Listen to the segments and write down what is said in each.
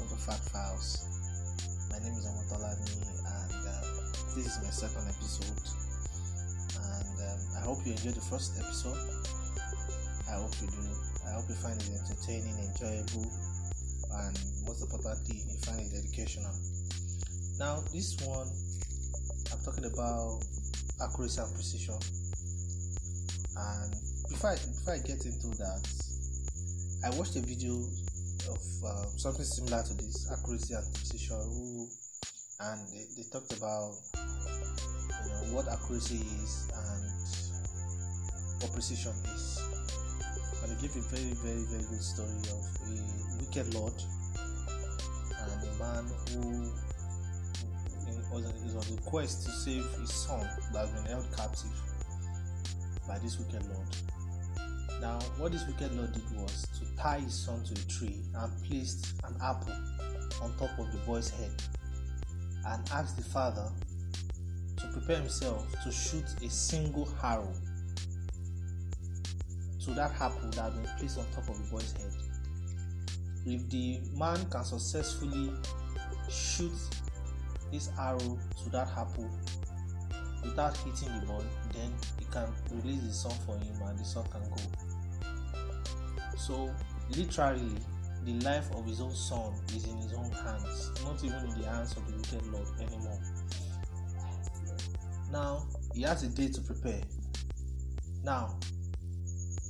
Welcome to Fat Files. My name is Amotolani, and this is my second episode. And I hope you enjoyed the first episode. I hope you do. I hope you find it entertaining, enjoyable, and most importantly, you find it educational. Now, this one, I'm talking about accuracy and precision. And before I get into that, I watched a video of something similar to this, accuracy and precision, and they talked about what accuracy is and what precision is. And they give a very, very, very good story of a wicked lord and a man who is on the quest to save his son that has been held captive by this wicked lord. Now, what this wicked lord did was to tie his son to a tree and placed an apple on top of the boy's head and asked the father to prepare himself to shoot a single arrow to that apple that had been placed on top of the boy's head. If the man can successfully shoot this arrow to that apple without hitting the boy, then he can release the son for him and the son can go. So literally, the life of his own son is in his own hands, not even in the hands of the wicked lord anymore. Now he has a day to prepare. Now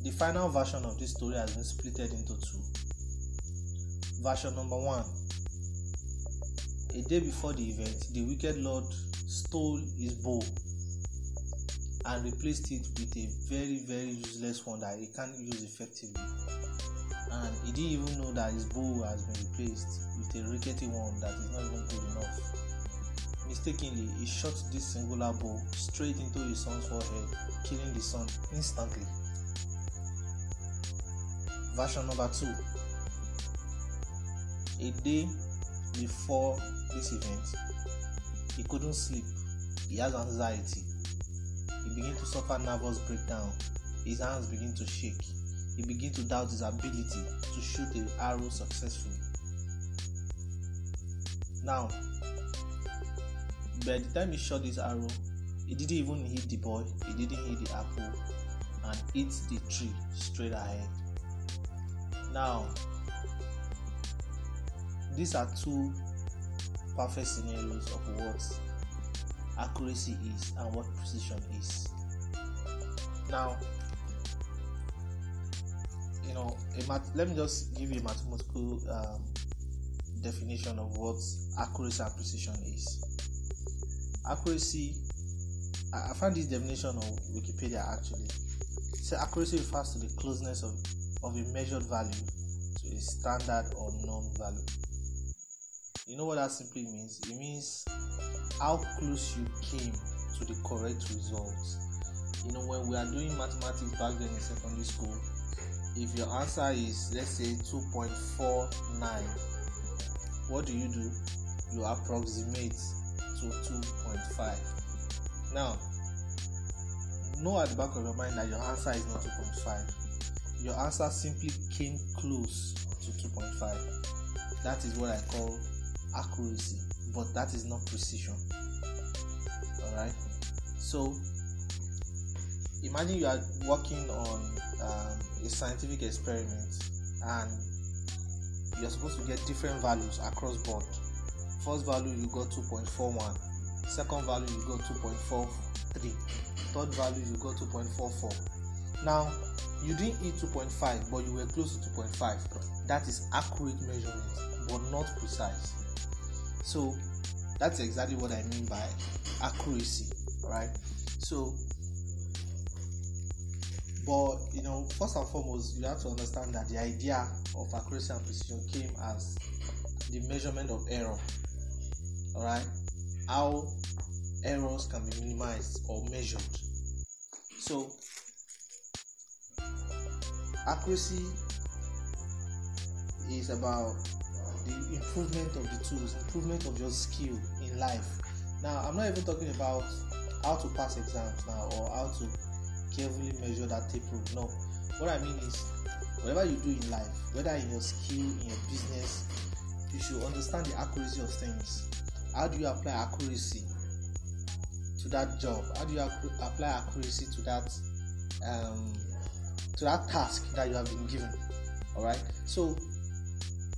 the final version of this story has been split into two. Version number one: a day before the event, the wicked lord stole his bow and replaced it with a very, very useless one that he can't use effectively, and he didn't even know that his bow has been replaced with a rickety one that is not even good enough. Mistakenly, he shot this singular bow straight into his son's forehead, killing the son instantly. Version number two: a day before this event, he couldn't sleep, he has anxiety, he begins to suffer nervous breakdown, his hands begin to shake, he begins to doubt his ability to shoot the arrow successfully. Now, by the time he shot this arrow, he didn't even hit the boy, he didn't hit the apple, and hit the tree straight ahead. Now, these are two perfect scenarios of what accuracy is and what precision is. Now, let me just give you a mathematical definition of what accuracy and precision is. Accuracy, I found this definition on Wikipedia actually. So accuracy refers to the closeness of a measured value to a standard or known value. You know what that simply means? It means how close you came to the correct result. When we are doing mathematics back then in secondary school, if your answer is, let's say, 2.49, what do? You approximate to 2.5. Now, know at the back of your mind that your answer is not 2.5. Your answer simply came close to 2.5. That is what I call accuracy, but that is not precision. Alright, so imagine you are working on a scientific experiment and you are supposed to get different values across board. First value you got 2.41, second value you got 2.43, third value you got 2.44. Now you didn't hit 2.5, but you were close to 2.5. That is accurate measurement, but not precise. So that's exactly what I mean by accuracy, right? So, but first and foremost, you have to understand that the idea of accuracy and precision came as the measurement of error, all right? How errors can be minimized or measured. So, accuracy is about the improvement of the tools, improvement of your skill in life. Now, I'm not even talking about how to pass exams now or how to carefully measure that tape rope. No, what I mean is whatever you do in life, whether in your skill, in your business, you should understand the accuracy of things. How do you apply accuracy to that job? How do you apply accuracy to that task that you have been given? All right. So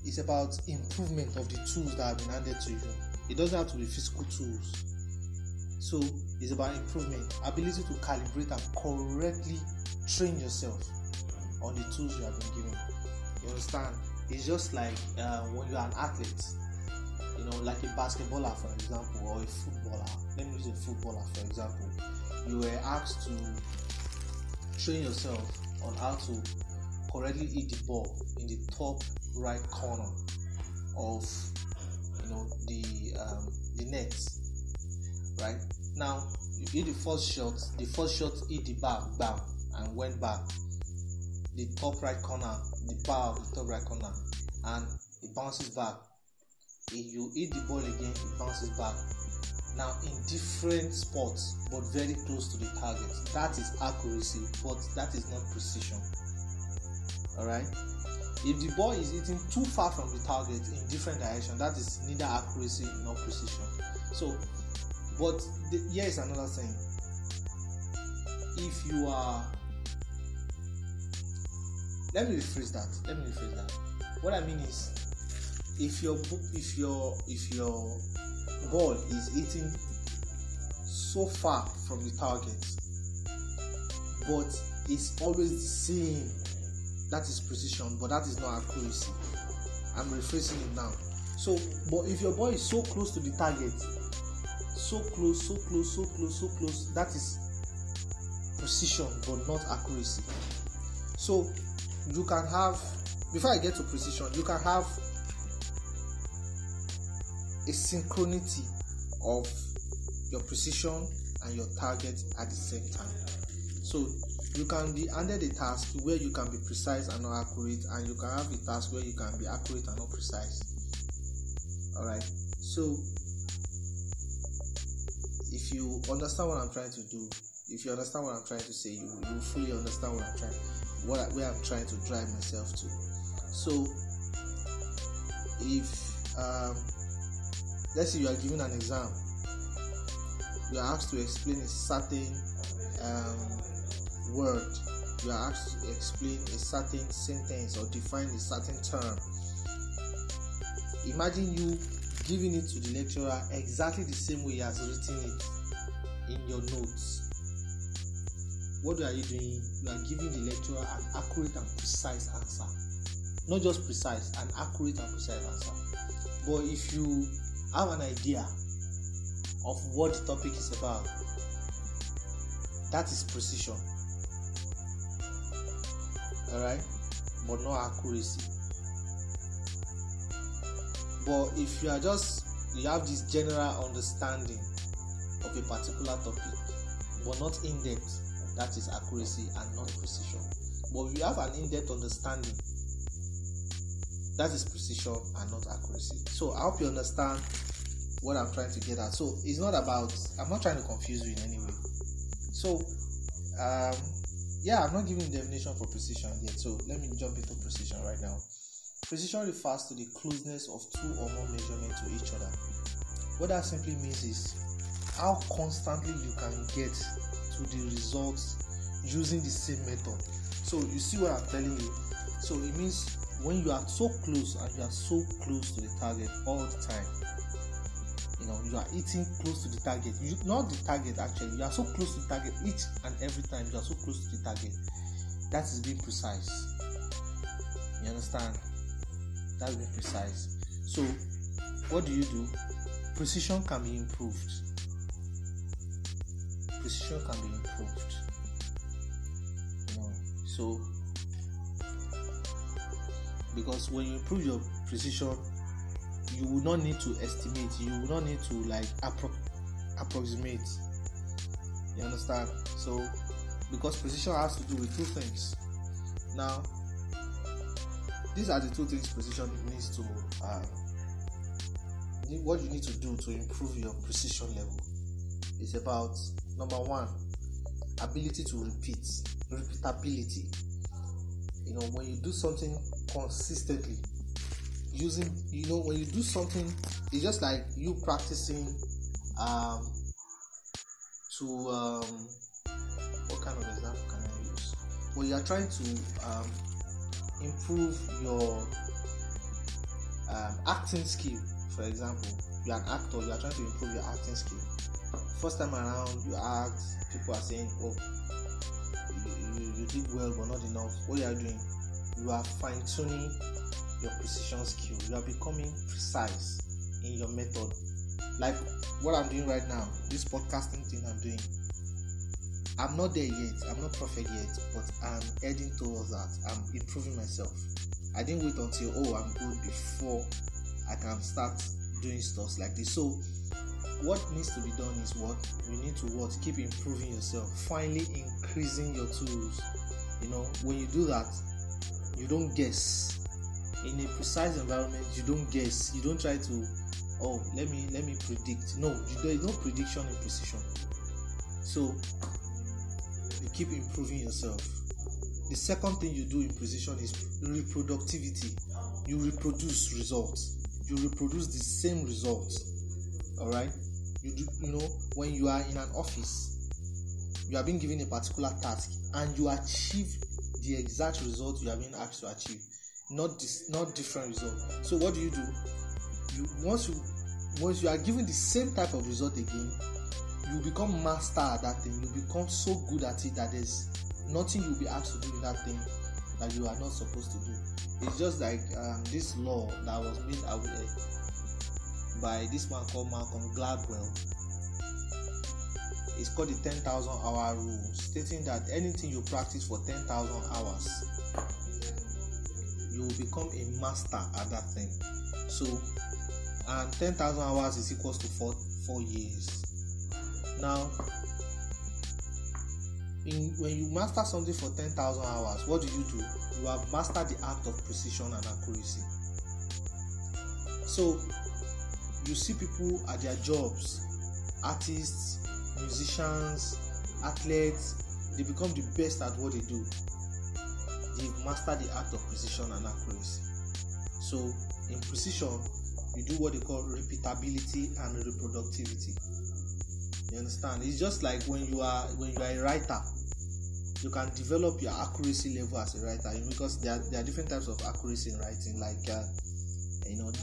it's about improvement of the tools that have been handed to you. It doesn't have to be physical tools. So it's about improvement, ability to calibrate and correctly train yourself on the tools you have been given. You understand? It's just like when you are an athlete, you know, like a basketballer, for example, or a footballer. Let me use a footballer, for example. You were asked to train yourself on how to correctly hit the ball in the top right corner of, you know, the net. Right now, you hit the first shot. The first shot hit the bar, bam, and went back. The top right corner, the bar of the top right corner, and it bounces back. If you hit the ball again, it bounces back. Now in different spots, but very close to the target. That is accuracy, but that is not precision. All right. If the ball is hitting too far from the target in different direction, that is neither accuracy nor precision. So, but here is another thing. If you are Let me rephrase that. What I mean is, if your ball is hitting so far from the target, but it's always the same, that is precision, but that is not accuracy. I'm rephrasing it now. So, but if your ball is so close to the target, so close, that is precision, but not accuracy. So, you can have, before I get to precision, you can have a synchronicity of your precision and your target at the same time. So you can be under the task where you can be precise and not accurate, and you can have a task where you can be accurate and not precise. All right. So if you understand what I'm trying to do, if you understand what I'm trying to say, you fully understand what I'm trying, where I'm trying to drive myself to. So if let's say you are given an exam, you are asked to explain a certain word, you are asked to explain a certain sentence or define a certain term. Imagine you giving it to the lecturer exactly the same way he has written it in your notes. What are you doing? You are giving the lecturer an accurate and precise answer. Not just precise, an accurate and precise answer. But if you have an idea of what the topic is about, that is precision. Alright? But not accuracy. But if you are just, you have this general understanding of a particular topic, but not in depth, that is accuracy and not precision. But if you have an in-depth understanding, that is precision and not accuracy. So I hope you understand what I'm trying to get at. So it's not about, I'm not trying to confuse you in any way. So I'm not giving definition for precision yet. So let me jump into precision right now. Precision refers to the closeness of two or more measurements to each other. What that simply means is how constantly you can get to the results using the same method. So you see what I'm telling you. So it means when you are so close and you are so close to the target all the time, you know, you are hitting close to the target. You are so close to the target each and every time. You are so close to the target. That is being precise. You understand? That's being precise. So what do? Precision can be improved. Precision can be improved. You know, so because when you improve your precision, you will not need to estimate. You will not need to approximate. You understand? So because precision has to do with two things. Now, these are the two things precision needs to. What you need to do to improve your precision level is about. Number one, ability to repeat, repeatability. You know, when you do something consistently, using, you know, when you do something, it's just like you practicing what kind of example can I use? Well, you are trying to improve your acting skill. For example, you are an actor, you are trying to improve your acting skill. First time around, you act, people are saying, oh, you did well but not enough. What you are doing, you are fine-tuning your precision skill. You are becoming precise in your method. Like what I'm doing right now, this podcasting thing I'm doing, I'm not there yet, I'm not perfect yet, but I'm heading towards that. I'm improving myself. I didn't wait until I'm good before I can start doing stuff like this. So what needs to be done is what? You need to what? Keep improving yourself, finally increasing your tools. You know, when you do that, you don't guess. In a precise environment, you don't guess. You don't try to, let me predict. No, there is no prediction in precision. So you keep improving yourself. The second thing you do in precision is reproductivity. You reproduce results. You reproduce the same results. All right. You know, when you are in an office, you are being given a particular task and you achieve the exact result you have been asked to achieve, not different result. So what do? Once you are given the same type of result again, you become master at that thing. You become so good at it that there's nothing you'll be asked to do in that thing that you are not supposed to do. It's just like this law that was made aware by this man called Malcolm Gladwell. It's called the 10,000 hour rule, stating that anything you practice for 10,000 hours, you will become a master at that thing. So, and 10,000 hours is equals to four years. Now, when you master something for 10,000 hours, what do? You have mastered the art of precision and accuracy. So, you see people at their jobs, artists, musicians, athletes, they become the best at what they do. They master the art of precision and accuracy. So in precision, you do what they call repeatability and reproductivity. You understand? It's just like when you are a writer, you can develop your accuracy level as a writer, because there are different types of accuracy in writing, like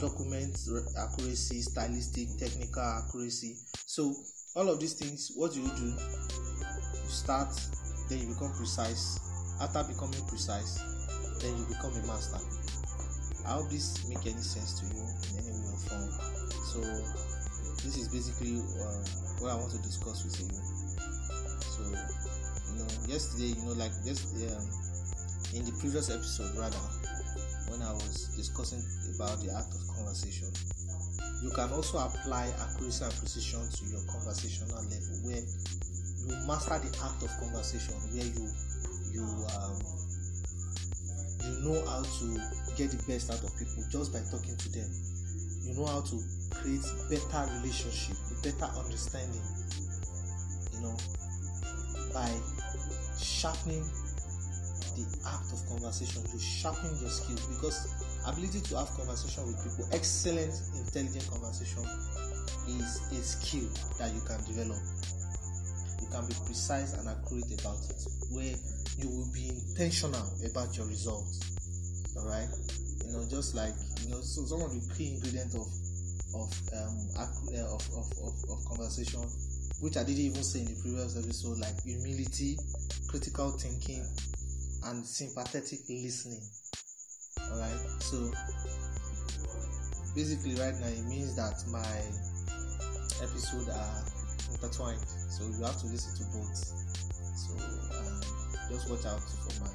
document accuracy, stylistic, technical accuracy. So all of these things, what do? You start, then you become precise. After becoming precise, then you become a master. I hope this make any sense to you in any way or form. So this is basically what I want to discuss with you. So yesterday, like this, in the previous episode rather, when I was discussing about the art of conversation, you can also apply accuracy and precision to your conversational level, where you master the art of conversation, where you know how to get the best out of people just by talking to them. You know how to create better relationship, better understanding, by sharpening the act of conversation. You sharpen your skills, because ability to have conversation with people, excellent, intelligent conversation, is a skill that you can develop. You can be precise and accurate about it, where you will be intentional about your results. All right, just like so some of the key ingredients of conversation, which I didn't even say in the previous episode, like humility, critical thinking, and sympathetic listening. All right, so basically right now it means that my episodes are intertwined, so you have to listen to both. So just watch out for my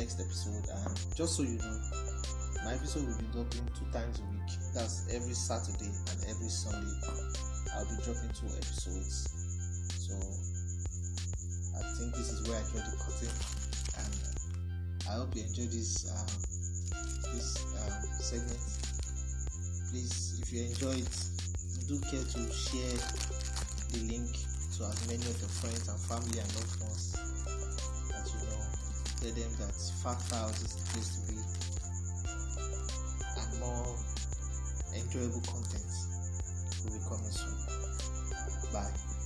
next episode. And just so you know, my episode will be dropping 2 times a week. That's every Saturday and every Sunday. I'll be dropping 2 episodes. So I think this is where I draw the curtain, and I hope you enjoyed this segment. Please, if you enjoy it, do care to share the link to as many of your friends and family and loved ones that you know. Tell them that Factiles is the place to be. enjoyable content will be coming soon. Bye.